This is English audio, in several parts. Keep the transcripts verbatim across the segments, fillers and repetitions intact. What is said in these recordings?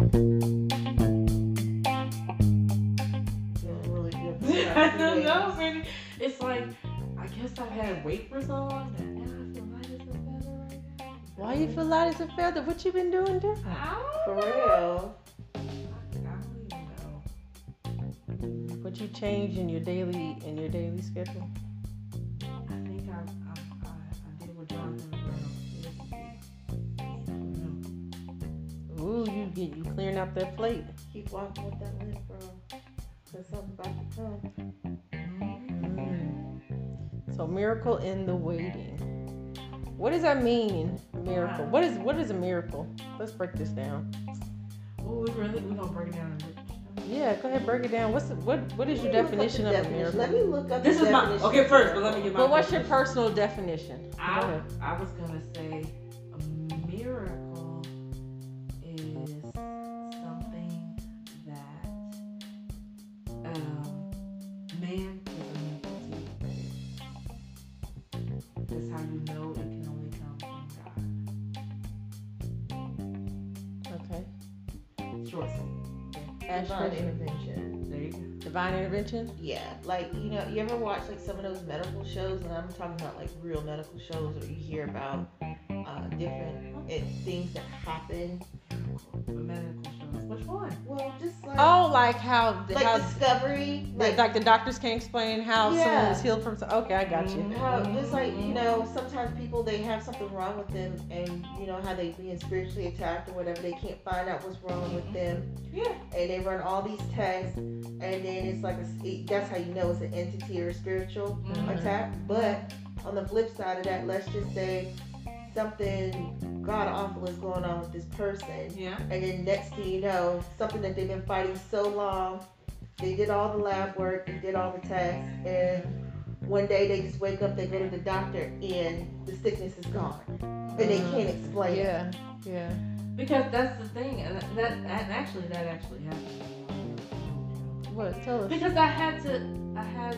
Really good. I don't know, baby. It's like, I guess I've had weight for so long that now I feel light as a feather right now. Why you feel light as a feather? What you been doing different? I don't for know. Real. I, I don't even know. What you change in your daily in your daily schedule? I think I I, I, I did what Jonathan Brown. Ooh, you get you clearing out that plate. Keep walking with that lip, bro. There's something about to come. Mm. So miracle in the waiting. What does that mean? Miracle. What is what is a miracle? Let's break this down. Oh, we really we gonna break it down. Yeah, go ahead, break it down. What's what? What is your definition of definition. a miracle? Let me look up. This the is definition. my okay first, but let me get my. But what's definition. your personal definition? I I was gonna say a miracle is something that um, man is unable to do. That's how you know it can only come from God. Okay. Short sentence. Divine intervention. There you go. Divine intervention? Yeah. Like, you know, you ever watch like some of those medical shows, and I'm talking about like real medical shows where you hear about uh, different uh, things that happen. The medical shows. Which one? Well, just like Oh, like how the like how, discovery. Like, like the doctors can't explain how yeah. someone was healed from something. Okay, I got you. How just like, you know, sometimes people they have something wrong with them, and you know how they being spiritually attacked or whatever, they can't find out what's wrong with them. Yeah. And they run all these tests, and then it's like a, it, that's how you know it's an entity or a spiritual mm-hmm. attack. But on the flip side of that, let's just say something god awful is going on with this person. Yeah. And then next thing you know, something that they've been fighting so long, they did all the lab work, they did all the tests, and one day they just wake up, they go to the doctor, and the sickness is gone, and they can't explain yeah. it. Yeah, yeah. Because that's the thing, and that and actually that actually happened. What? Tell us. Because I had to, I had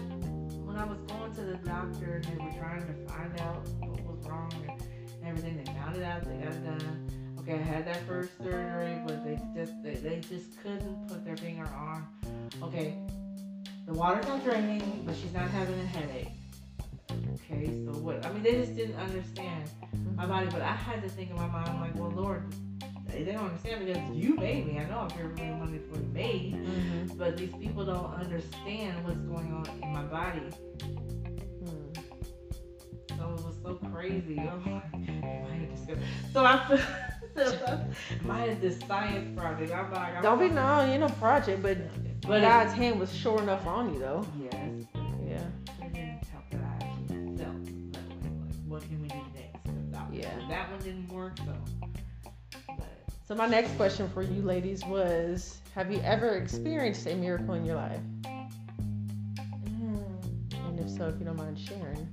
when I was going to the doctor, they were trying to find out what was wrong and everything. They found it out. They got it done. Okay, I had that first surgery, but they just they, they just couldn't put their finger on. Okay, the water's not draining, but she's not having a headache. Okay, so what? I mean, they just didn't understand my body, but I had to think in my mind, I'm like, well, Lord. They don't understand because you made me. I know I'm here really one before you made, mm-hmm. but these people don't understand what's going on in my body. Mm. So it was so crazy. I'm like, so I feel so I had this science project. I'm like, I'm don't be no, you know, project, but but God's hand was sure enough on you though. Yes. Yeah. It didn't help that I actually felt that way. Like, what can we do next? That yeah. One, that one didn't work though. So my next question for you ladies was, have you ever experienced a miracle in your life? Mm. And if so, if you don't mind sharing.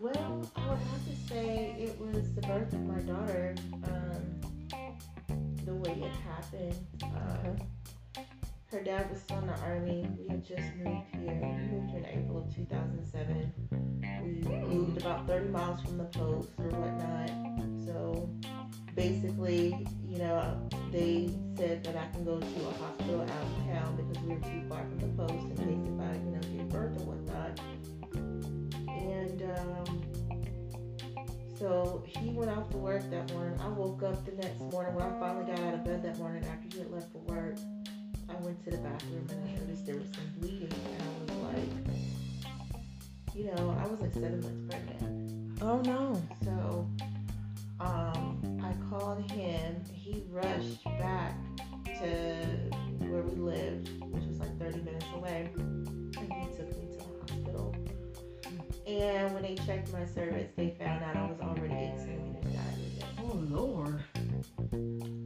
Well, I would have to say it was the birth of my daughter, um, the way it happened. Uh, her dad was still in the Army. We had just moved here. We moved here in April of two thousand seven. We moved about thirty miles from the post or whatnot. So basically, you know, they said that I can go to a hospital out of town because we were too far from the post in case if I, you know, gave birth or whatnot. And um, so he went off to work that morning. I woke up the next morning when I finally got out of bed that morning after he had left for work. I went to the bathroom and I noticed there was some bleeding, and I was like, you know, I was like seven months pregnant. Oh no. So um, I called him. He rushed back to where we lived, which was like thirty minutes away, and he took me to the hospital. And when they checked my cervix, they found out I was already eight centimeters dilated. Oh Lord!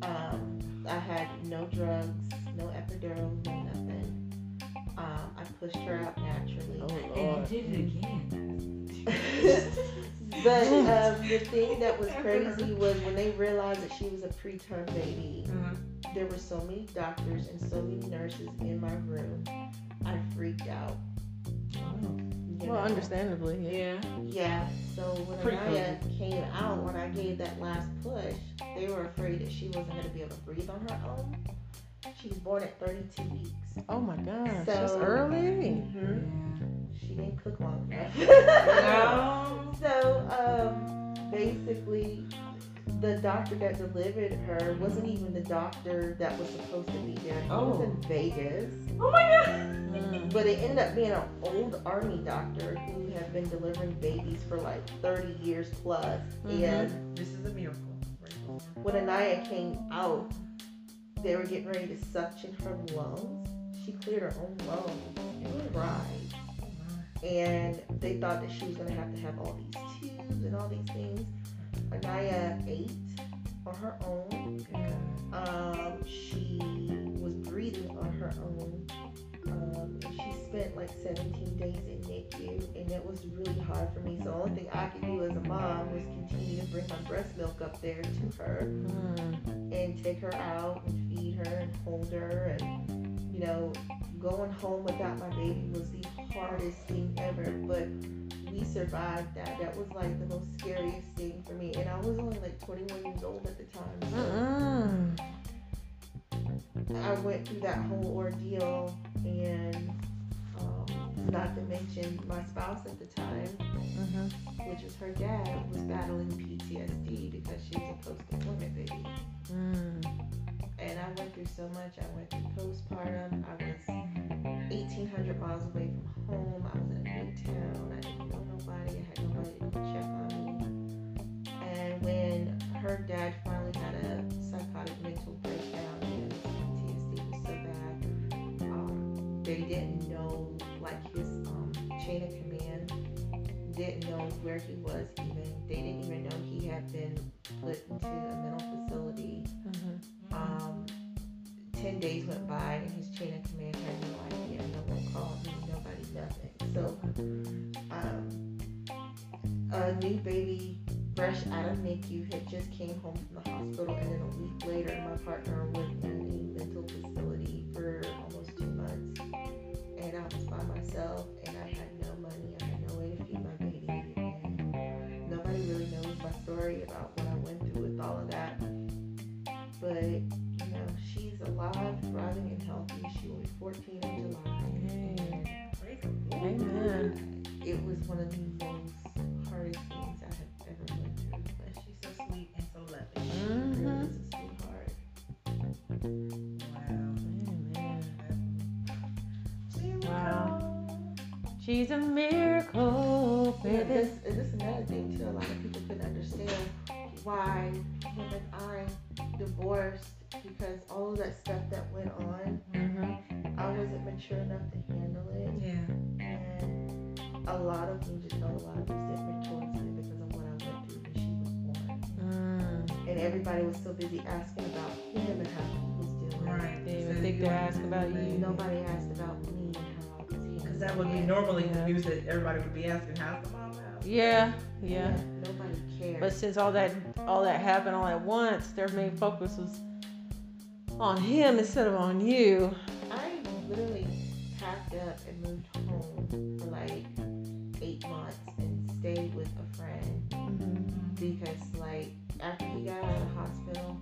Um, I had no drugs, no epidural, no nothing. Um, I pushed her out naturally. Oh Lord! And you did it again. But um, the thing that was crazy was when they realized that she was a preterm baby, uh-huh. there were so many doctors and so many nurses in my room. I freaked out. Oh. Well, know? Understandably, yeah. Yeah. So when Anaya came out, when I gave that last push, they were afraid that she wasn't going to be able to breathe on her own. She was born at thirty-two weeks. Oh my gosh, so, that's early. Mm-hmm. She didn't cook long enough. No. So um, basically, the doctor that delivered her wasn't even the doctor that was supposed to be there. He oh. was in Vegas. Oh my God! But it ended up being an old army doctor who had been delivering babies for like thirty years plus. Mm-hmm. And this is a miracle. When Anaya came out, they were getting ready to suction her lungs. She cleared her own lungs and cried. And they thought that she was going to have to have all these tubes and all these things. Anaya ate on her own. Um, she was breathing on her own. Um, and she spent like seventeen days in N I C U, and it was really hard for me. So the only thing I could do as a mom was continue to bring my breast milk up there to her mm. and take her out and feed her and hold her. And, you know, going home without my baby was the hardest thing ever. But we survived that. That was like the most scariest thing for me. And I was only like twenty-one years old at the time. So uh-uh. I went through that whole ordeal, and um, not to mention my spouse at the time, uh-huh. which was her dad, was battling P T S D because she was a post-deployment baby. Mm. And I went through so much. I went through postpartum. I was eighteen hundred miles away from home. I was in a big town. I didn't know nobody. I had nobody to check on me. And when her dad finally had a psychotic mental breakdown, and P T S D was so bad, um, they didn't know, like, his um, chain of command, didn't know where he was even. They didn't even know he had been put into a mental facility. Mm-hmm. Um, ten days went by, and his chain of command had no idea. No one called him, nobody, nothing. So, um, a new baby, fresh out of N I C U, had just came home from the hospital, and then a week later, my partner was in a mental facility for almost two months, and I was by myself, and I had no money. I had no way to feed my baby, and nobody really knows my story about what I went through with all of that, but she's alive, thriving, and healthy. She will be fourteen in July. Amen. Amen. It was one of the most hardest things I have ever went through. But she's so sweet and so loving. Mm-hmm. She really is a sweetheart. Wow. Amen. Wow. She's a miracle. Yeah, this, this is another thing, too. A lot of people couldn't understand why him and I divorced, because all of that stuff that went on, mm-hmm. I wasn't mature enough to handle it. Yeah. And a lot of me just felt a lot of resentment towards me because of what I went through when she was born. Mm. And everybody was so busy asking about him and how he was doing. Right. They didn't think to ask about you. Nobody asked about me and how I was handling. Because that would be normally the news that everybody would be asking, how's the mom out? Yeah. Yeah. Yeah. Nobody cared. But since all that all that happened all at once, their main focus was on him instead of on you. I literally packed up and moved home for like eight months and stayed with a friend, mm-hmm. because like after he got out of the hospital,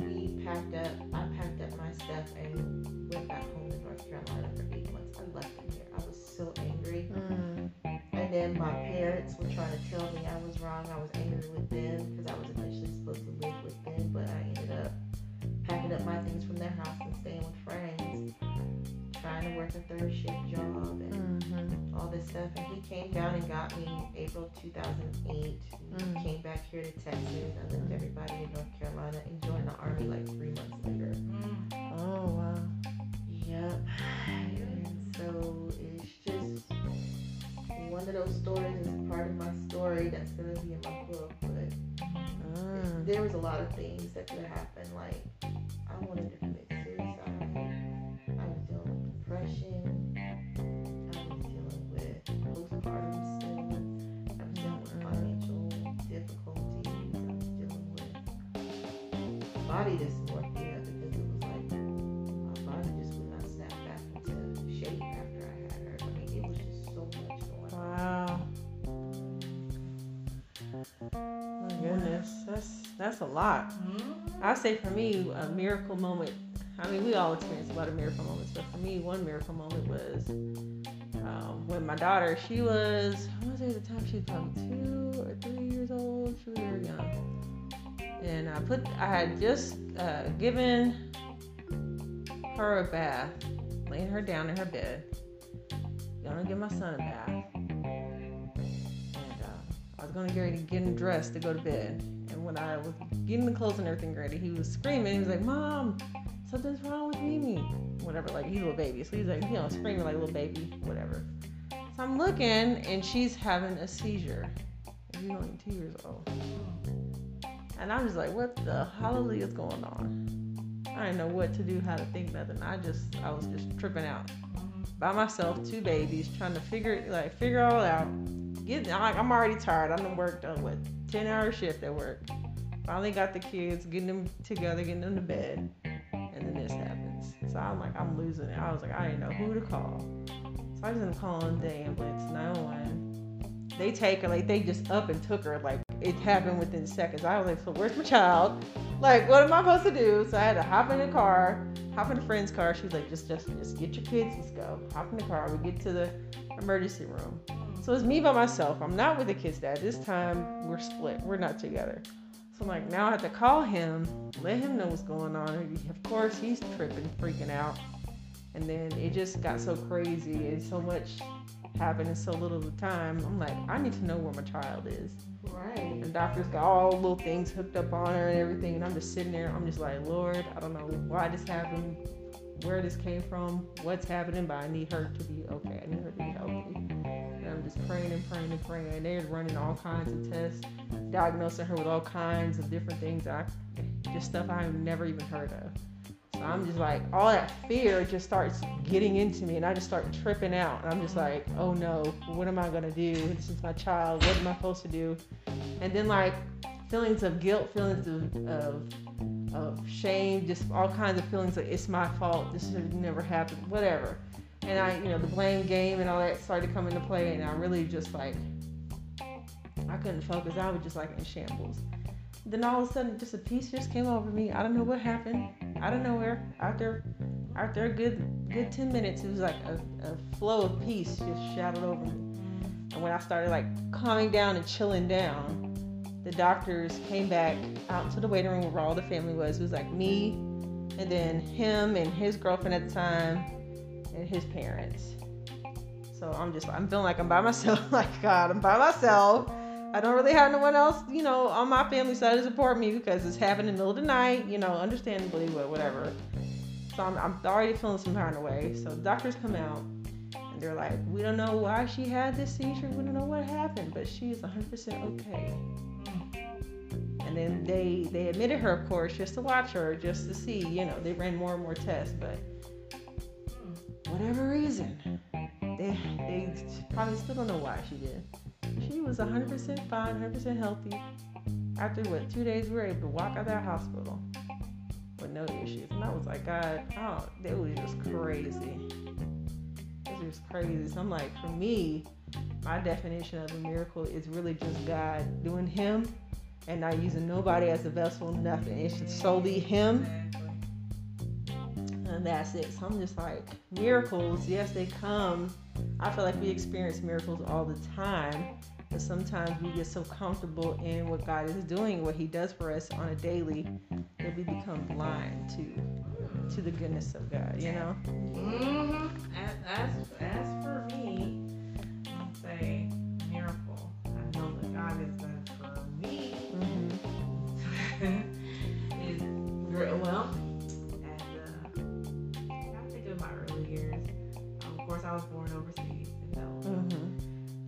we packed up, I packed up my stuff and went back home to North Carolina for eight months. I left him here. I was so angry. Mm. And then my parents were trying to tell me I was wrong. I was angry with them because I was eventually supposed to live with them, but I ended up packing up my things from their house and staying with friends, trying to work a third shift job and mm-hmm. all this stuff. And he came down and got me in April two thousand eight. Mm-hmm. Came back here to Texas. I left everybody in North Carolina and joined the Army like three months later. Mm. Oh, wow. Yep. And so it's just one of those stories. It's part of my story that's going to be in my book, but mm. there was a lot of things that could happen, like I wanted to commit suicide. I was dealing with depression. I was dealing with postpartum symptoms. I was dealing with financial difficulties. I was dealing with body dysmorphia because it was like my body just would not snap back into shape after I had her. I mean, it was just so much That's a lot. Mm-hmm. I say for me, a miracle moment. I mean, we all experience a lot of miracle moments, but for me, one miracle moment was um, when my daughter, she was, I want to say at the time she was probably two or three years old. She was very young. And I put, I had just uh, given her a bath, laying her down in her bed. Gonna give my son a bath. And uh, I was gonna get ready to get him dressed to go to bed. And when I was getting the clothes and everything ready, he was screaming. He was like, "Mom, something's wrong with Mimi." Whatever, like he's a little baby. So he's like, you know, screaming like a little baby, whatever. So I'm looking and she's having a seizure. She's only two years old. And I'm just like, what the hallelujah is going on? I didn't know what to do, how to think, nothing. I just, I was just tripping out. By myself, two babies, trying to figure like figure it all out. Get, I'm, I'm already tired. I done worked on what ten hour shift at work. Finally got the kids, getting them together, getting them to bed, and then this happens. So I'm like, I'm losing it. I was like, I didn't know who to call. So I just ended up calling the ambulance, nine one one. They take her, like they just up and took her. Like it happened within seconds. I was like, so where's my child? Like, what am I supposed to do? So I had to hop in the car, hop in a friend's car. She was like, just, just, just get your kids, let's go. Hop in the car, we get to the emergency room. So it's me by myself. I'm not with the kid's dad. This time we're split, we're not together. So I'm like, now I have to call him, let him know what's going on. Of course, he's tripping, freaking out. And then it just got so crazy and so much happened in so little of the time. I'm like, I need to know where my child is. Right. And doctors got all little things hooked up on her and everything, and I'm just sitting there. I'm just like, Lord, I don't know why this happened, where this came from, what's happening, but I need her to be okay. I need her to be healthy. And I'm just praying and praying and praying. And they're running all kinds of tests, diagnosing her with all kinds of different things. I just stuff I've never even heard of. So I'm just like, all that fear just starts getting into me, and I just start tripping out. And I'm just like, oh no, what am I gonna do? This is my child. What am I supposed to do? And then like feelings of guilt, feelings of, of of shame, just all kinds of feelings like it's my fault, this should never happen, whatever. And I, you know, the blame game and all that started to come into play, and I really just like, I couldn't focus. I was just like in shambles. Then all of a sudden, just a peace just came over me. I don't know what happened. I don't know where. After, after a good, good ten minutes, it was like a, a flow of peace just shadowed over me. And when I started like calming down and chilling down, the doctors came back out to the waiting room where all the family was. It was like me, and then him and his girlfriend at the time, and his parents. So I'm just, I'm feeling like I'm by myself. Like, God, I'm by myself. I don't really have no one else, you know, on my family side to support me because it's happening in the middle of the night, you know, understandably, but whatever. So I'm, I'm already feeling some kind of way. So the doctors come out. They're like, we don't know why she had this seizure. We don't know what happened, but she is one hundred percent okay. And then they they admitted her, of course, just to watch her, just to see. You know, they ran more and more tests, but whatever reason, they they probably still don't know why she did. She was one hundred percent fine, one hundred percent healthy. After what, two days, we were able to walk out of that hospital with no issues. And I was like, God, oh, they were just crazy. It's crazy. So I'm like, for me, my definition of a miracle is really just God doing him and not using nobody as a vessel, nothing. It's just solely him. And that's it. So I'm just like, miracles, yes, they come. I feel like we experience miracles all the time, but sometimes we get so comfortable in what God is doing, what he does for us on a daily, that we become blind to, to the goodness of God, you know? Mm-hmm. As, as for me, I'll say miracle. I know that God has done for me. Mm-hmm. Is very well. And uh, I think of my early years. Um, of course, I was born overseas in Belgium, mm-hmm.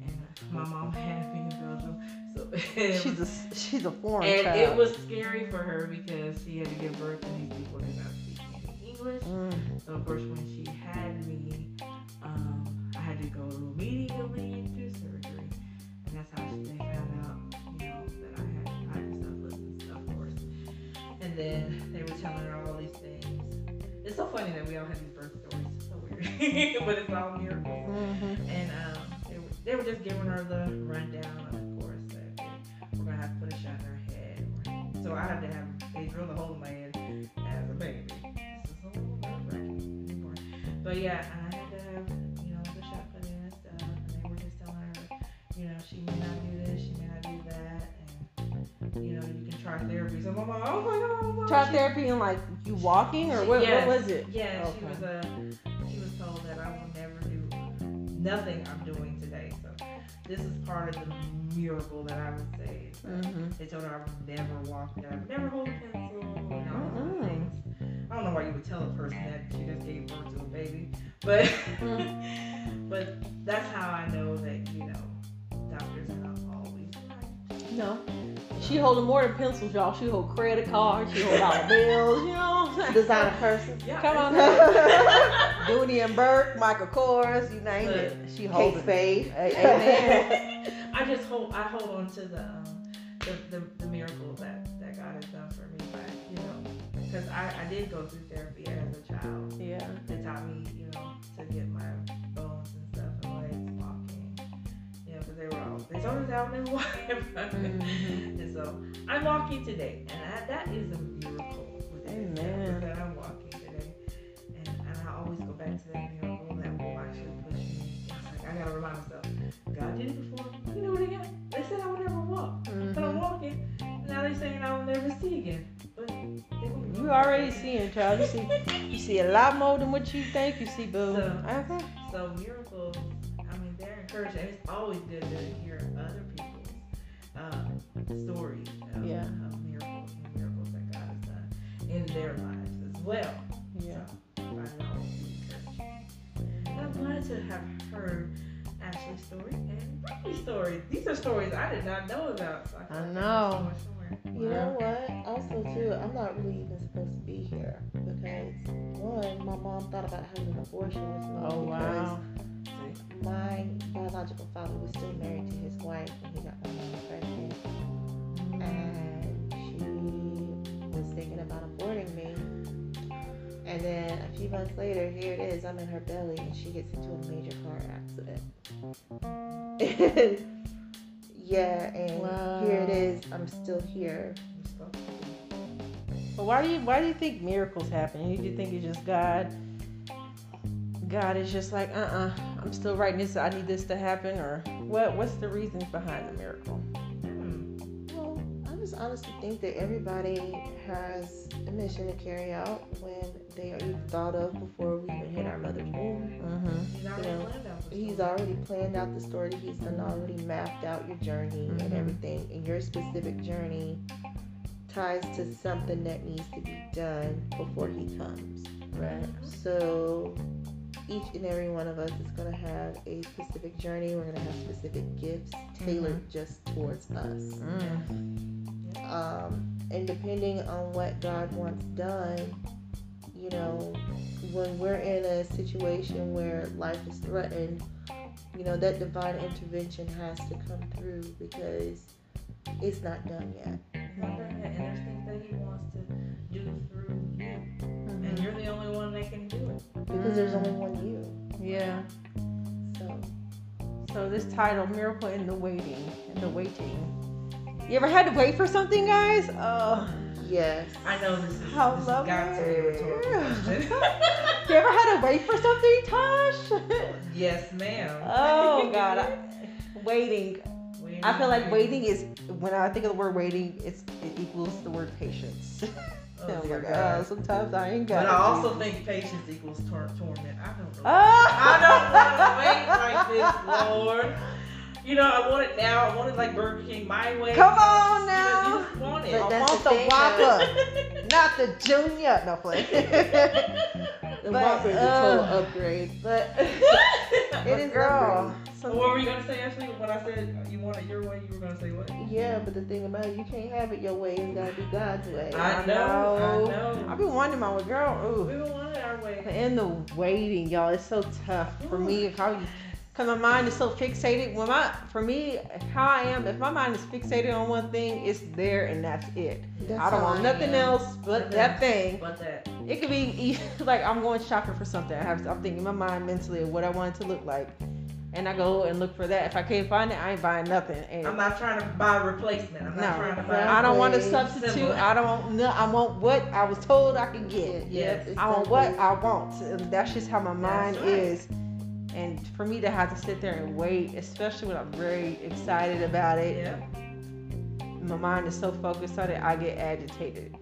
and uh, my mom had me in Belgium. So she's a she's a foreign and child. And it was scary for her because she had to give birth to these people that did not speak any English. Mm-hmm. So of course, when she had me. Um, I had to go immediately into surgery, and that's how they found out, you know, that I had high stuff and stuff, of course. And then they were telling her all these things. It's so funny that we all have these birth stories. It's so weird, but it's all miracles. Mm-hmm. And um, they were, they were just giving her the rundown, of course, that we're gonna have to put a shot in her head, we're gonna have to so I had to have, they drilled a hole in my head as a baby. So, so right. But yeah, I had to have, you know, the shot put in and stuff, and they were just telling her, you know, she may not do this, she may not do that, and, you know, you can try therapy. So my mom, oh my God, oh my God. Try she, therapy and like, you walking, or she, what, yes, what was it? Yeah, okay. she was uh, she was told that I will never do nothing I'm doing today, so this is part of the miracle that I would say. So mm-hmm. They told her I would never walk, that I would never hold a pencil, and all mm-hmm. those things. I don't know why you would tell a person that, she just gave birth to a baby, but mm-hmm. but that's how I know that, you know, doctors are not always right. No, she holding more than pencils, y'all. She hold credit cards, she hold dollar bills, you know. Design person. Yeah. Come on. Dooney and Burke, Michael Kors, you name Look, it. She holds faith. Amen. I just hold. I hold on to the um, the, the the miracle that, that God has done for me. But you know, because I, I did go through therapy as a child. Yeah. They taught me, you know, to get my bones and stuff and legs walking. You know, because they were all they told us out and walking. Mm-hmm. And so I'm walking today, and I, that is a miracle. Amen. That I'm walking today, and, and I always go back to that miracle that will actually push me. It's like I gotta remind myself, God did it before. You know what again? They said I would never walk, mm-hmm. so I'm walking. Now they're saying I will never see again. But you already seeing, child. You see, you see a lot more than what you think you see, boo. So, uh-huh. so miracles. I mean, they're encouraging. It's always good to hear other people's uh, stories of, yeah. of miracles and miracles that God has done in their lives as well. Yeah. So, I know I'm glad to have heard Ashley's story and Brittany's story. These are stories I did not know about. So I, I know. So you know what? Also, too, I'm not really even supposed to be here because, one, my mom thought about having an abortion with me. Oh, wow. My biological father was still married to his wife when he got my mom pregnant. And she thinking about aborting me, and then a few months later, here it is, I'm in her belly, and she gets into a major car accident. Yeah, and wow. Here it is, I'm still here. But why do you why do you think miracles happen? You do think it's just God? God is just like, uh-uh, I'm still writing this, so I need this to happen, or what? What's the reasons behind the miracle? I just honestly think that everybody has a mission to carry out when they are even thought of before we even hit our mother's womb. Mm-hmm. He's, already you know, planned out he's already planned out the story. He's done already mapped out your journey mm-hmm. and everything. And your specific journey ties to something that needs to be done before he comes. Right. So each and every one of us is going to have a specific journey. We're going to have specific gifts tailored mm-hmm. just towards us. Mm. Um, and depending on what God wants done, you know, when we're in a situation where life is threatened, you know, that divine intervention has to come through because it's not done yet. It's not done yet, and there's things that He wants to do through you, mm-hmm. and you're the only one that can do it because there's only one you. Yeah. So, so this title, "Miracle in the Waiting," in the waiting. You ever had to wait for something, guys? Oh, yes. I know this is how lovely. You ever had to wait for something, Tosh? Yes, ma'am. Oh God, I, waiting. Waiting. I feel like waiting is when I think of the word waiting, it's it equals the word patience. Oh, oh my God. God. Sometimes I ain't got But it. I also think patience equals tor- torment. I don't. Really, oh. I don't want to wait like this, Lord. You know, I want it now. I want it like Burger King, my way. Come on now. You, know, you just want it. But I want the, the Whopper, not the Junior. No, please. The Whopper is a total upgrade. But it is girl. So what were you going to say, Ashley? When I said you want it your way, you were going to say what? Yeah, but the thing about it, you can't have it your way. It's got to be God's way. I know. I know. I've been wondering my way, girl. Ooh. We've been wondering our way. And the waiting, y'all, it's so tough for Ooh. me. How you... Cause my mind is so fixated. When my, for me, how I am, if my mind is fixated on one thing, it's there and that's it. That's I don't want I nothing am. else but that, that thing. But that. It could be like I'm going shopping for something. I have. I'm thinking in my mind mentally of what I want it to look like. and I go and look for that. If I can't find it, I ain't buying nothing. And I'm not trying to buy a replacement. I'm not no, trying to buy. I don't want to substitute. Similar. I don't. No, I want what I was told I could get. Yes, I want what I want. That's just how my mind right. is. And for me to have to sit there and wait, especially when I'm very excited about it, yeah. my mind is so focused on it, I get agitated.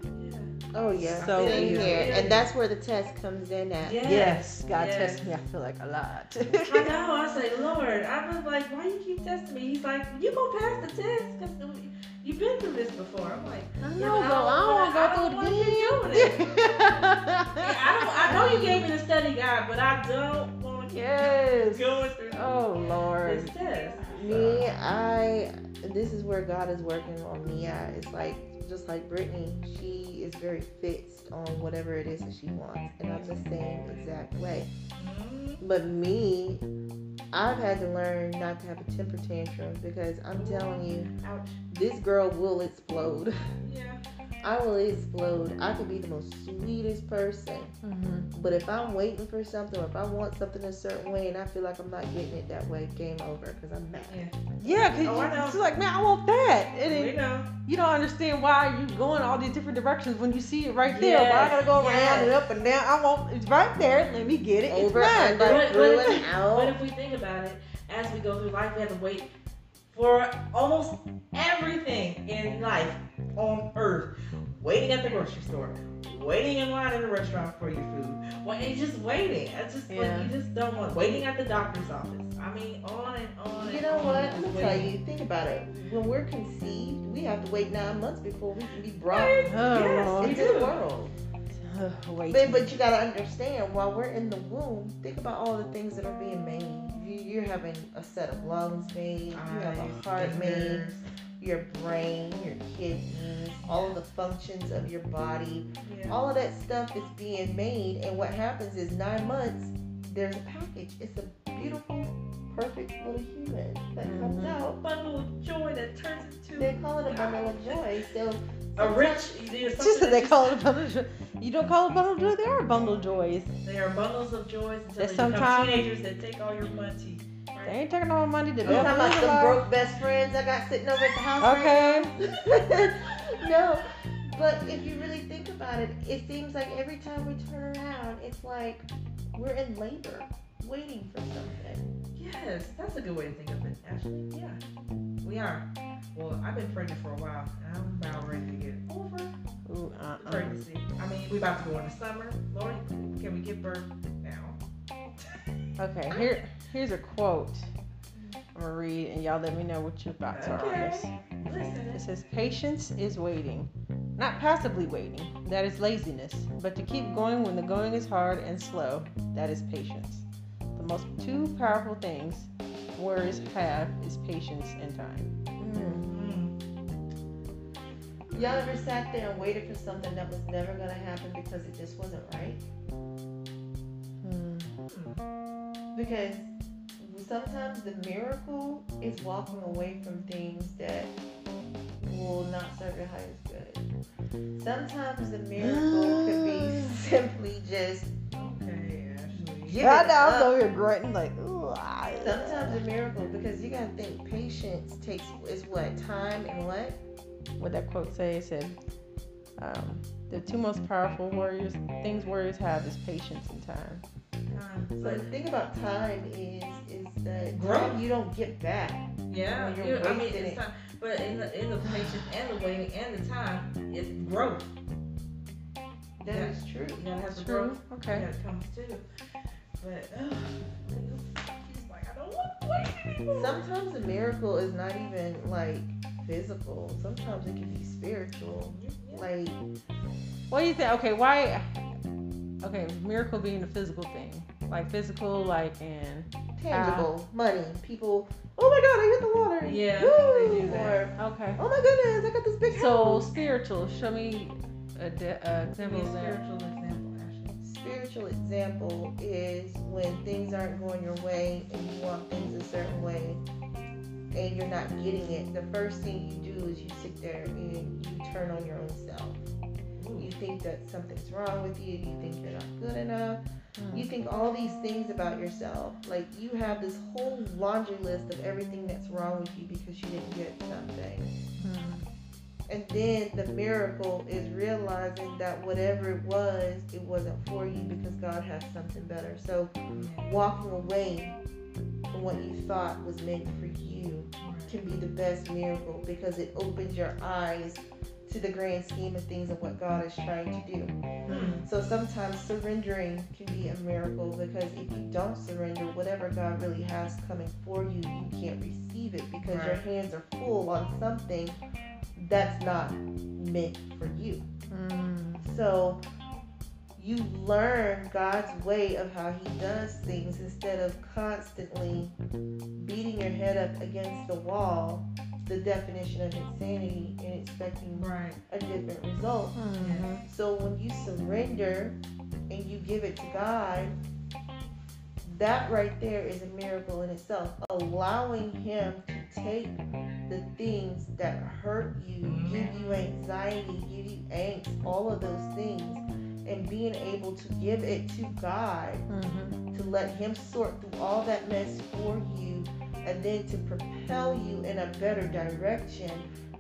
Oh yeah, so here, yeah. and that's where the test comes in at. Yes, yes. God yes. tests me. I feel like a lot. I know. I say, Lord, I was like, why do you keep testing me? He's like, you gonna pass the test because you've been through this before. I'm like, I know, yeah, but I don't want to go through this. I don't. I know you gave me the study guide, but I don't want to yes. go through. Oh Lord, this test. So. Me, I. This is where God is working on me. I, it's like. Just like Brittany, she is very fixed on whatever it is that she wants, and I'm the same exact way. But me, I've had to learn not to have a temper tantrum, because I'm telling you, this girl will explode. Yeah. I will explode. I could be the most sweetest person, mm-hmm. but if I'm waiting for something, or if I want something a certain way and I feel like I'm not getting it that way, game over, because I'm mad. Yeah, because yeah, oh, you're like, man, I want that. And then, know. you don't understand why you're going all these different directions when you see it right there. Yes. Why I got to go around yes. and up and down? I want it's right there. Let me get it. Over it's mine. Through and out. But if we think about it, as we go through life, we have to wait for almost everything in life on earth. Waiting at the grocery store, waiting in line at the restaurant for your food. Well, it's just waiting. I just yeah. like you just don't want waiting at the doctor's office. I mean, on and on. You and know on what? I'm gonna tell you. Think about it. When we're conceived, we have to wait nine months before we can be brought oh, yes, into the world. Oh, wait. But, but you gotta understand, while we're in the womb, think about all the things that are being made. You're having a set of lungs made, eyes, you have a heart made, your brain, your kidneys, all of the functions of your body, yeah. all of that stuff is being made. And what happens is nine months, there's a package. It's a beautiful, perfect little human that mm-hmm. comes out. Bundle of joy that turns into. They call it a bundle of joy. So a rich. Just that they call it a bundle of joy. You don't call it a bundle of joy. They are bundle joys. They are bundles of joys until they become teenagers that take all your money. Right? They ain't taking all my money. To I'm talking about some broke best friends I got sitting over at the house. Okay. No, but if you really think about it, it seems like every time we turn around, it's like we're in labor, waiting for something. Yes, that's a good way to think of it, actually. Yeah, we are. Well, I've been pregnant for a while, and I'm about ready to get over Ooh, uh-uh. the pregnancy. I mean, we about to go into summer. Lord, can we get birth now? Okay, here, here's a quote I'm going to read, and y'all let me know what your thoughts okay. are on this. Listen. It says, patience is waiting. Not passively waiting, that is laziness, but to keep going when the going is hard and slow, that is patience. The most two powerful things words have is patience and time. Mm-hmm. Y'all ever sat there and waited for something that was never going to happen because it just wasn't right? Mm-hmm. Because sometimes the miracle is walking away from things that will not serve your highest good. Sometimes the miracle could be simply just okay, Ashley. Yeah, I was over here grunting like, ooh. I, Sometimes the miracle, because you gotta think patience takes is what time and what. What that quote say? It said, um, the two most powerful warriors things warriors have is patience and time. So the thing about time is is the time you don't get back. Yeah, when you're I mean it's time, but in the in the patience and the waiting and the time, it's growth. That yeah. is true. You gotta have the growth. Okay. That comes too. But uh, she's like, I don't want to wait anymore. Sometimes the miracle is not even like physical. Sometimes it can be spiritual. Yeah. Like, what do you think? Okay, why? Okay, miracle being a physical thing, like physical, like and tangible, uh, money, people. Oh my God, I hit the water. Yeah. Woo! They do that. Or, okay. Oh my goodness, I got this big. So house. Spiritual. Show me a, de- a example. Of that. Spiritual example. Actually. Spiritual example is when things aren't going your way and you want things a certain way and you're not getting it. The first thing you do is you sit there and you turn on your own self. you think that something's wrong with you, you think you're not good enough, mm. you think all these things about yourself. Like, you have this whole laundry list of everything that's wrong with you because you didn't get something. Mm. And then the miracle is realizing that whatever it was, it wasn't for you because God has something better. So walking away from what you thought was meant for you can be the best miracle, because it opens your eyes to the grand scheme of things and what God is trying to do. So sometimes surrendering can be a miracle, because if you don't surrender, whatever God really has coming for you, you can't receive it because right. your hands are full on something that's not meant for you. Mm. So you learn God's way of how he does things instead of constantly beating your head up against the wall, the definition of insanity, and expecting right. a different result. Mm-hmm. So when you surrender and you give it to God, that right there is a miracle in itself. Allowing him to take the things that hurt you, give you anxiety, give you angst, all of those things, and being able to give it to God, mm-hmm. to let him sort through all that mess for you, and then to propel you in a better direction,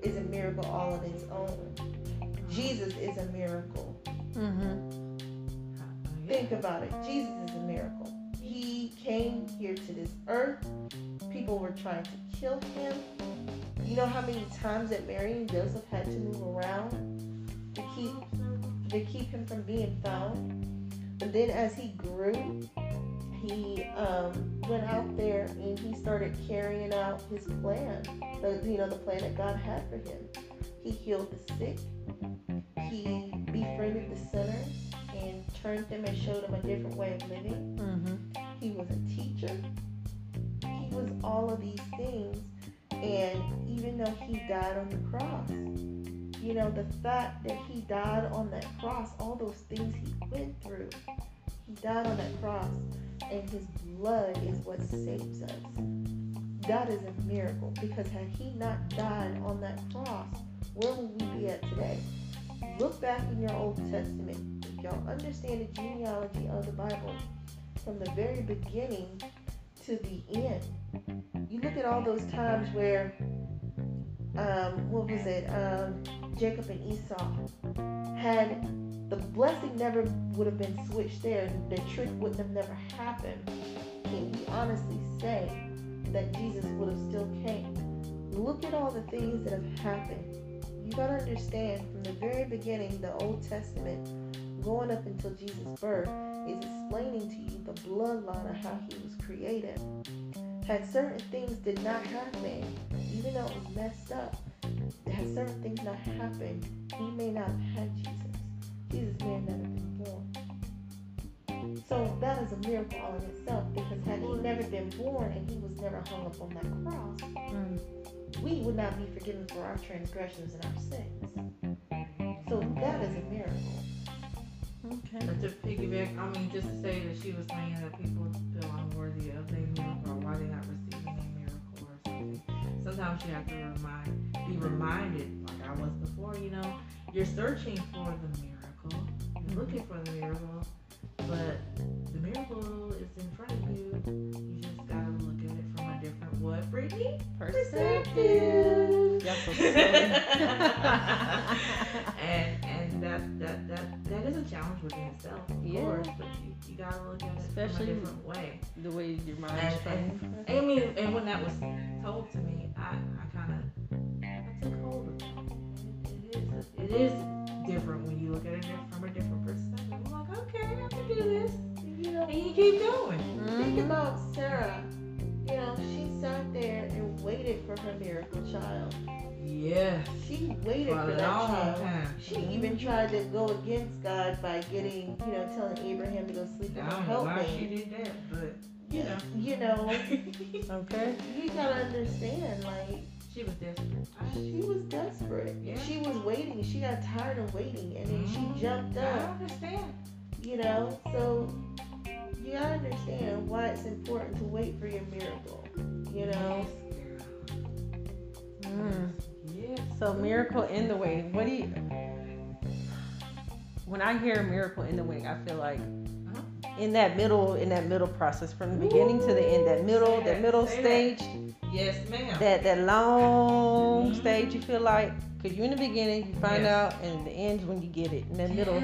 is a miracle all on its own. Jesus is a miracle. Mm-hmm. Think about it. Jesus is a miracle. He came here to this earth. People were trying to kill him. You know how many times that Mary and Joseph had to move around to keep to keep him from being found? But then as he grew, he um, went out there and he started carrying out his plan, the, you know, the plan that God had for him. He healed the sick. He befriended the sinners and turned them and showed them a different way of living. Mm-hmm. He was a teacher. He was all of these things. And even though he died on the cross, you know, the fact that he died on that cross, all those things he went through, he died on that cross, and his blood is what saves us. That is a miracle, because had he not died on that cross, where would we be at today? Look back in your Old Testament. If y'all understand the genealogy of the Bible, from the very beginning to the end, you look at all those times where, um, what was it, um, Jacob and Esau, had the blessing never would have been switched there, the trick wouldn't have never happened. Can we honestly say that Jesus would have still came? Look at all the things that have happened. You gotta understand, from the very beginning, the Old Testament, going up until Jesus' birth, is explaining to you the bloodline of how he was created. Had certain things did not happen, even though it was messed up, had certain things not happened, he may not have had Jesus. Jesus may not have been born. So that is a miracle all in itself, because had he never been born and he was never hung up on that cross, mm. we would not be forgiven for our transgressions and our sins. So that is a miracle. Okay. But to piggyback, I mean, just to say that she was saying that people feel unworthy of their miracle or why they're not receiving a miracle or something. Sometimes you have to remind, be reminded, like I was before, you know, you're searching for the miracle, you're looking for the miracle, but the miracle is in front of you. You just gotta look at it from a different, what, Brittany? Perspective. That's what And and that that that. That is a challenge within itself, of yeah. course, but you, you gotta look at it especially from a different way. The way your mind is framed. I mean, and when that was told to me, I, I kind of I took hold of it. It is, it is different when you look at it from a different perspective. I'm like, okay, I can do this, you know, and you keep going. Mm-hmm. Think about Sarah. You know, she sat there and waited for her miracle child. Yes. She waited for, for that child. Time. She mm-hmm. even tried to go against God by getting, you know, telling Abraham to go sleep with her helpmate. I don't know why she did that, but you yeah. know, you know. Okay. You gotta understand, like she was desperate. She was desperate. Yeah. She was waiting. She got tired of waiting, and then mm-hmm. she jumped up. I understand. You know, so you gotta understand why it's important to wait for your miracle. You know. Mm. So miracle in the way. What do you when I hear Miracle in the Wing, I feel like in that middle, in that middle process, from the beginning Ooh, to the end, that middle, that, that middle stage. That. Yes, ma'am. That that long mm-hmm. stage, you feel like, because you're in the beginning, you find yes. out, and the end when you get it. In that yes. middle,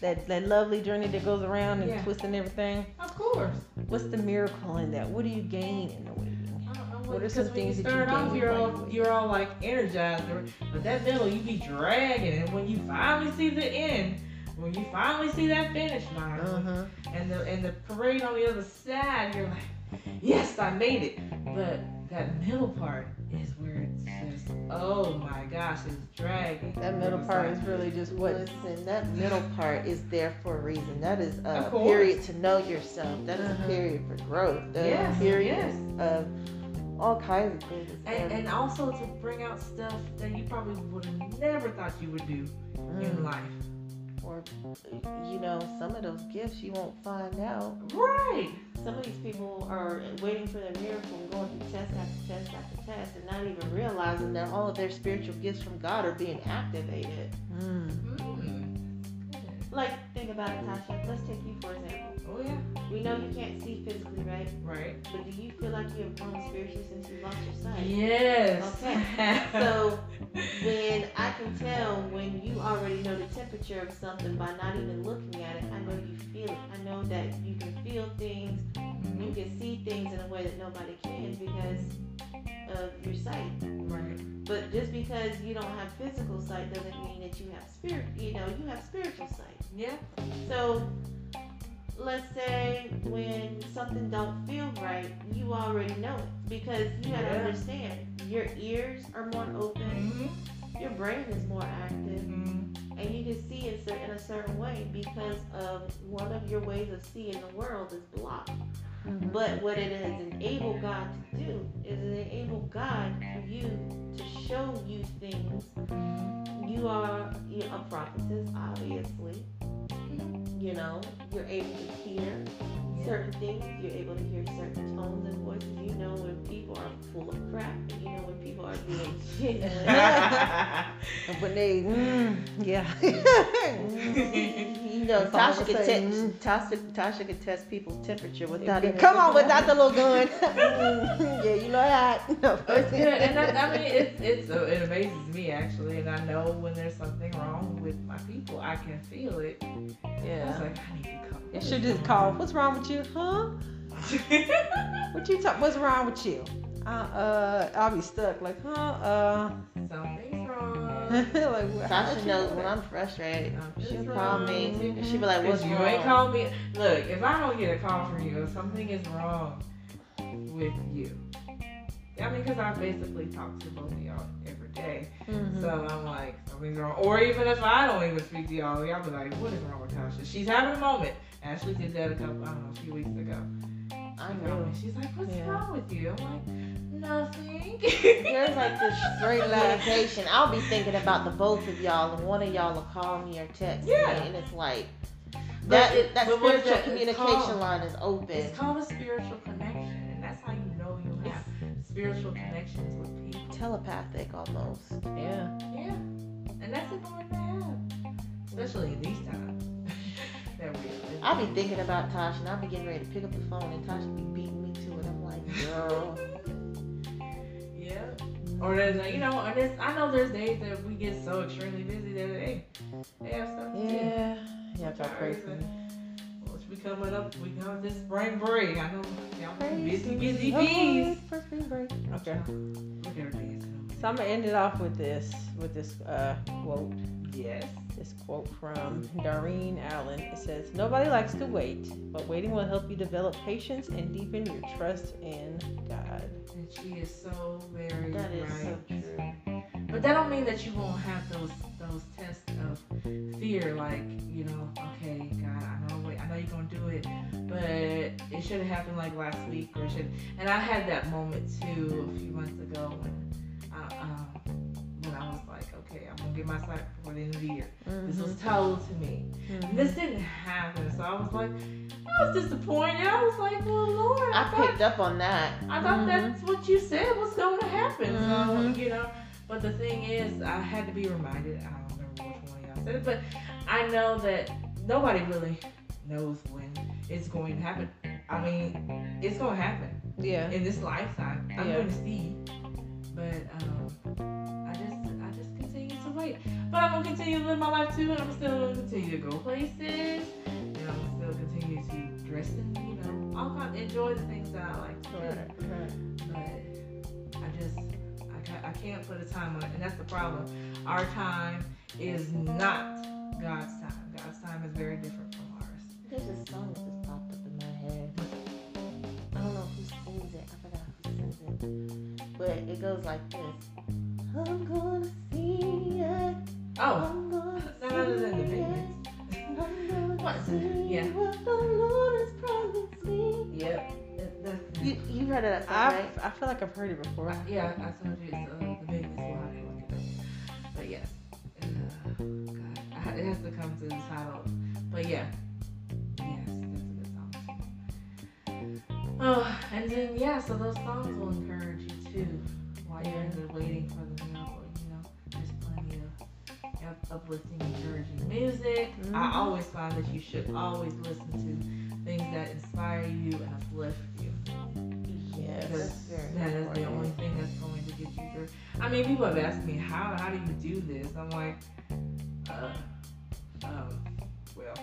that, that lovely journey that goes around and yeah. twisting everything. Of course. What's the miracle in that? What do you gain in the waiting? What are some things that you start off, you're all, you're all like energized, but that middle, you be dragging, and when you finally see the end, when you finally see that finish line, uh-huh. and the and the parade on the other side, you're like, yes, I made it. But that middle part is where it's just, oh my gosh, it's dragging. That middle part is really just what. Listen, that middle part is there for a reason. That is a period to know yourself. That is uh-huh. a period for growth. That yes, is a period yes. of all kinds of things. And, and also to bring out stuff that you probably would have never thought you would do mm. in life. Or, you know, some of those gifts you won't find out. Right. Some of these people are waiting for their miracle and going through test after test after test and not even realizing that all of their spiritual gifts from God are being activated. Mm. Mm. Like, think about it, Tasha. Let's take you for example. Oh, yeah. We know you can't see physically, right? Right. But do you feel like you have grown spiritually since you lost your son? Yes. Okay. So, when I can tell when you already know the temperature of something by not even looking at it, I know you feel it. I know that you can feel things, mm-hmm. you can see things in a way that nobody can because of your sight. Right. But just because you don't have physical sight doesn't mean that you have spirit, you know, you have spiritual sight. Yeah. So, let's say when something don't feel right, you already know it because you gotta yeah. understand your ears are more open, mm-hmm. your brain is more active, mm-hmm. and you can see it in a certain way because of one of your ways of seeing the world is blocked. Mm-hmm. But what it has enabled God to do is it enabled God for you to show you things. You are you know, a prophetess, obviously. You know, you're able to hear certain things. You're able to hear certain tones and voices. You know when people are full of crap, and you know when people are being genuine. When they, mm, yeah. mm, you know, Tasha could, te- mm. Tasha, Tasha could test people's temperature without even. Come on, without the little gun. Yeah, you know that. No, it's good. And I, I mean, it's, it's uh, it amazes me actually, and I know when there's something wrong with my people, I can feel it. Yeah. It's like I need to come. It should just call. What's wrong with you, huh? What you talk? What's wrong with you? Uh, uh, I'll be stuck. Like, huh? Uh. Something's wrong. Like, Tasha knows when I'm frustrated. I'm She'll call me. And she'll be like, "What's you wrong?" You ain't call me. Look, if I don't get a call from you, something is wrong with you. I mean, because I basically talk to both of y'all every day. Mm-hmm. So I'm like, something's wrong. Or even if I don't even speak to y'all, y'all be like, what is wrong with Tasha? She's having a moment. Ashley did that a couple, I don't know, a few weeks ago. I know. She's like, what's yeah. wrong with you? I'm like, nothing. There's like this straight limitation. I'll be thinking about the both of y'all, and one of y'all will call me or text yeah. me, and it's like, that, it, that spiritual communication called, line is open. It's called a spiritual connection, and that's how you know you have spiritual connections with people. Telepathic almost. Yeah. Yeah. And that's important to have. Especially these times. That we're I'll be thinking about Tasha and I'll be getting ready to pick up the phone and Tasha be beating me to it. I'm like, girl. Yeah. Or there's, you know, or there's, I know there's days that we get so extremely busy that hey, they have stuff to do. Yeah. Yeah, it's all crazy. We coming up, we coming this spring break. I know y'all busy, busy bees. For spring break. Okay. So I'm gonna end it off with this, with this uh, quote. Yes. This quote from Doreen Allen. It says, "Nobody likes to wait, but waiting will help you develop patience and deepen your trust in God." And she is so very that right. That is so true. But that don't mean that you won't have those those tests of fear, like, you know, okay, God, I know, wait, I know you're gonna do it, but it should have happened like last week, or should. And I had that moment too a few months ago when I, um, when I was like, okay, I'm gonna get my sight before the end of the year. Mm-hmm. This was told to me. Mm-hmm. This didn't happen, so I was like, I was disappointed. I was like, well, Lord, I, I thought, picked up on that. I thought mm-hmm. that's what you said was gonna happen. Mm-hmm. So you know. But the thing is, I had to be reminded, I don't remember which one y'all said it, but I know that nobody really knows when it's going to happen. I mean, it's going to happen. Yeah. In this lifetime. I'm yeah. going to see. But um, I just I just continue to wait. But I'm going to continue to live my life too. And I'm still going to continue to go places. And I'm still continue to dress and, you know, I'll kind of enjoy the things that I like to do. Right, right. But I just, I, I can't put a time on it. And that's the problem. Our time is not God's time. God's time is very different from ours. There's a song that just popped up in my head. I don't know who sings it. I forgot who sings it. But it goes like this. I'm gonna see it. Oh. No, no, no, no. What's it? Yeah. What the Lord has promised me. Yep. You, you've heard of that song, I've, right? I feel like I've heard it before. I, yeah, I told you it's uh, the biggest one. But yes. And, uh, God. It has to come to the title. But yeah. Yes, that's a good song. Oh, and then yeah, so those songs will encourage you too while you're in the waiting for the miracle, you know. There's plenty of up- uplifting, encouraging music. Mm-hmm. I always find that you should always listen to things that inspire you and uplift you. Yes. Because that is the only thing that's going to get you through. I mean, people have asked me, how how do you do this? I'm like, uh Um, well,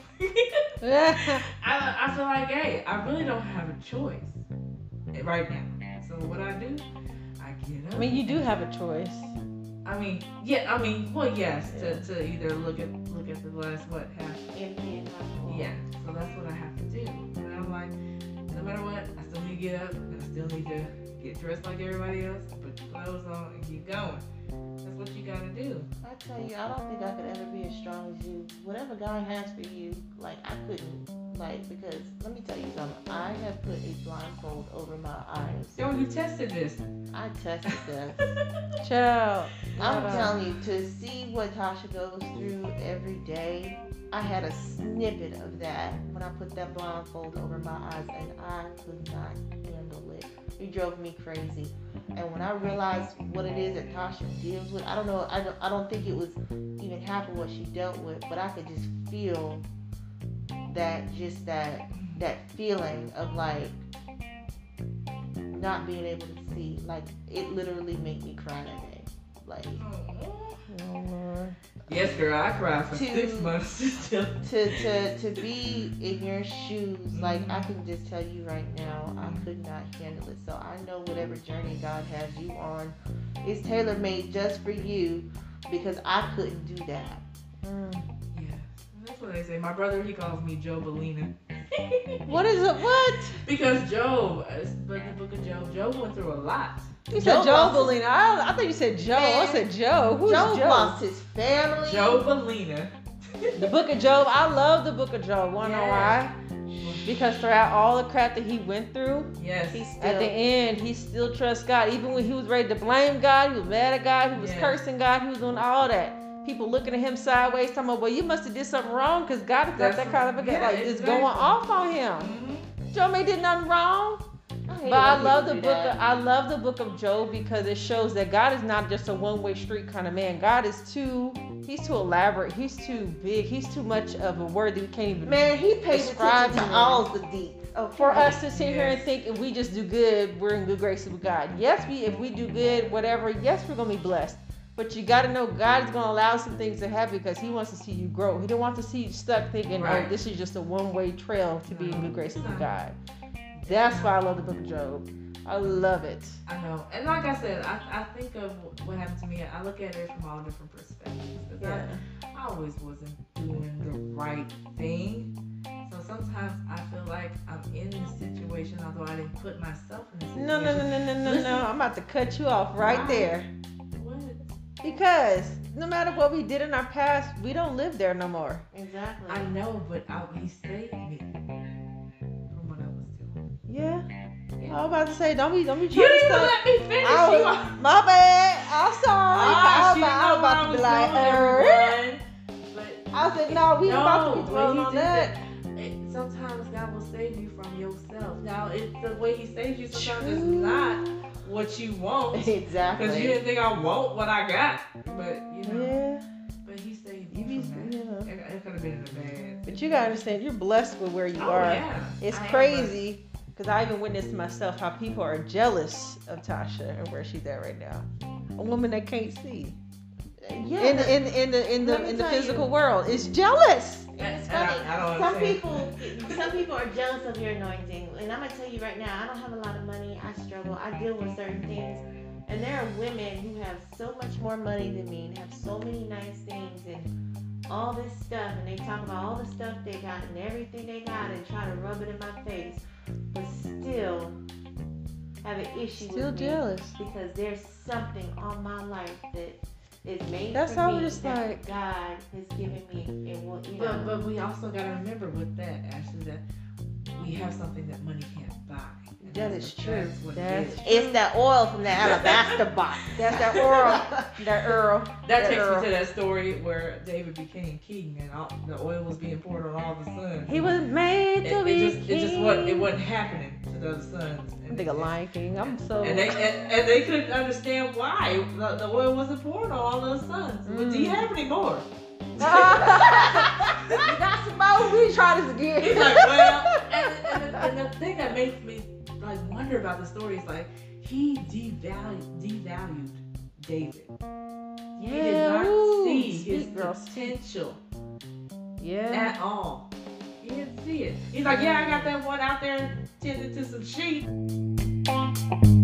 I, I feel like, hey, I really don't have a choice right now. So what I do, I get up. I mean, you do have a choice. I mean, yeah, I mean, well, yes, yeah. to, to either look at look at the glass, what happened. Yeah, so that's what I have to do. And I'm like, no matter what, I still need to get up. I still need to get dressed like everybody else, put your clothes on and keep going. That's what you gotta do. I tell you, I don't think I could ever be as strong as you. Whatever God has for you, like, I couldn't. Like, because, let me tell you something. I have put a blindfold over my eyes. Yo, you tested this. I tested this. Chill. I'm uh, telling you, to see what Tasha goes through every day, I had a snippet of that when I put that blindfold over my eyes, and I could not handle it. It drove me crazy. And when I realized what it is that Tasha deals with, I don't know, I don't, I don't think it was even half of what she dealt with, but I could just feel that, just that, that feeling of like not being able to see. Like, it literally made me cry that day. Like, oh, yes, girl, I cried for to, six months. to, to to be in your shoes, like, I can just tell you right now, I could not handle it. So I know whatever journey God has you on is tailor-made just for you, because I couldn't do that. Mm. Yeah, that's what they say. My brother, he calls me Joe Bellina. What is it? What? Because Job, but the book of Job, Job went through a lot. You said Joe Bellina. I, I thought you said Joe. Man. I said Joe. Who's Joe? Joe lost his family. Joe Bellina. The book of Job. I love the book of Job. Wanna know why? Because throughout all the crap that he went through, yes, he still, at the end, he still trusts God. Even when he was ready to blame God, he was mad at God, he was yes. cursing God, he was doing all that. People looking at him sideways, talking about, well, you must have did something wrong, because God has got that kind of a guy. Yeah, like, it's going off on him. Mm-hmm. Job may did nothing wrong. But I love the book of, I love the book of Job, because it shows that God is not just a one-way street kind of man. God is too, he's too elaborate. He's too big. He's too much of a word that we can't even Man, he pays attention to all the deep. Okay. For us to sit yes. here and think, if we just do good, we're in good graces with God. Yes, we if we do good, whatever, yes, we're going to be blessed. But you got to know God is going to allow some things to happen, because he wants to see you grow. He don't want to see you stuck thinking, right. oh, this is just a one-way trail to no. be in good graces with God. That's why I love the book of Job. I love it. I know. And like I said, I, I think of what happened to me. I look at it from all different perspectives. Yeah. I, I always wasn't doing the right thing. So sometimes I feel like I'm in this situation, although I didn't put myself in this situation. No, no, no, no, no, no, Listen, no. I'm about to cut you off right why? there. What? Because no matter what we did in our past, we don't live there no more. Exactly. I know, but I, he saved me. Yeah. yeah. I was about to say, don't be, don't be trying you to stop. You didn't even let me finish. I was, you. My bad. I'm sorry. Oh, I, was, I was about to be like, er. But I said, no, we no, about to be dwelling on that. that. It, sometimes God will save you from yourself. Now, it's the way he saves you. Sometimes True. it's not what you want. Exactly. Because you didn't think I want what I got. But, you know. Yeah. But he saved you, you from be, that. Yeah. It, it could have have been in the bad. But you gotta understand, you're blessed with where you oh, are. Yeah. It's I crazy because I even witnessed myself how people are jealous of Tasha and where she's at right now. A woman that can't see. Yeah. In in in the in the in the physical you. world, it's jealous. And it's funny. I don't, I don't some people, some people are jealous of your anointing, and I'm gonna tell you right now, I don't have a lot of money. I struggle. I deal with certain things, and there are women who have so much more money than me, and have so many nice things, and all this stuff, and they talk about all the stuff they got and everything they got, and try to rub it in my face, but still have an issue. Still with jealous me because there's something on my life that. It's made That's for how me it's that like. God has given me and will, you know. But, but we also got to remember with that, Ashley, that we have something that money can't buy. And that is true. That's what that's it is. It's that oil from the alabaster box. That's that oil. That Earl. That, that takes Earl. me to that story where David became king and all, the oil was being poured on all the sons. He was made it, to it be just, king. It just wasn't, it wasn't happening to the other sons. I think a Lion King. I'm so. And they, and, and they couldn't understand why the, the oil wasn't poured on all those sons. Mm. But do you have any more? Not supposed we try this again. He's like, well, and, and, and, and the thing that makes me like wonder about the story is like he devalued devalued David. Yeah, he did not ooh, see his girl. potential. Yeah. At all. He didn't see it. He's like, yeah, I got that one out there tending to some sheep.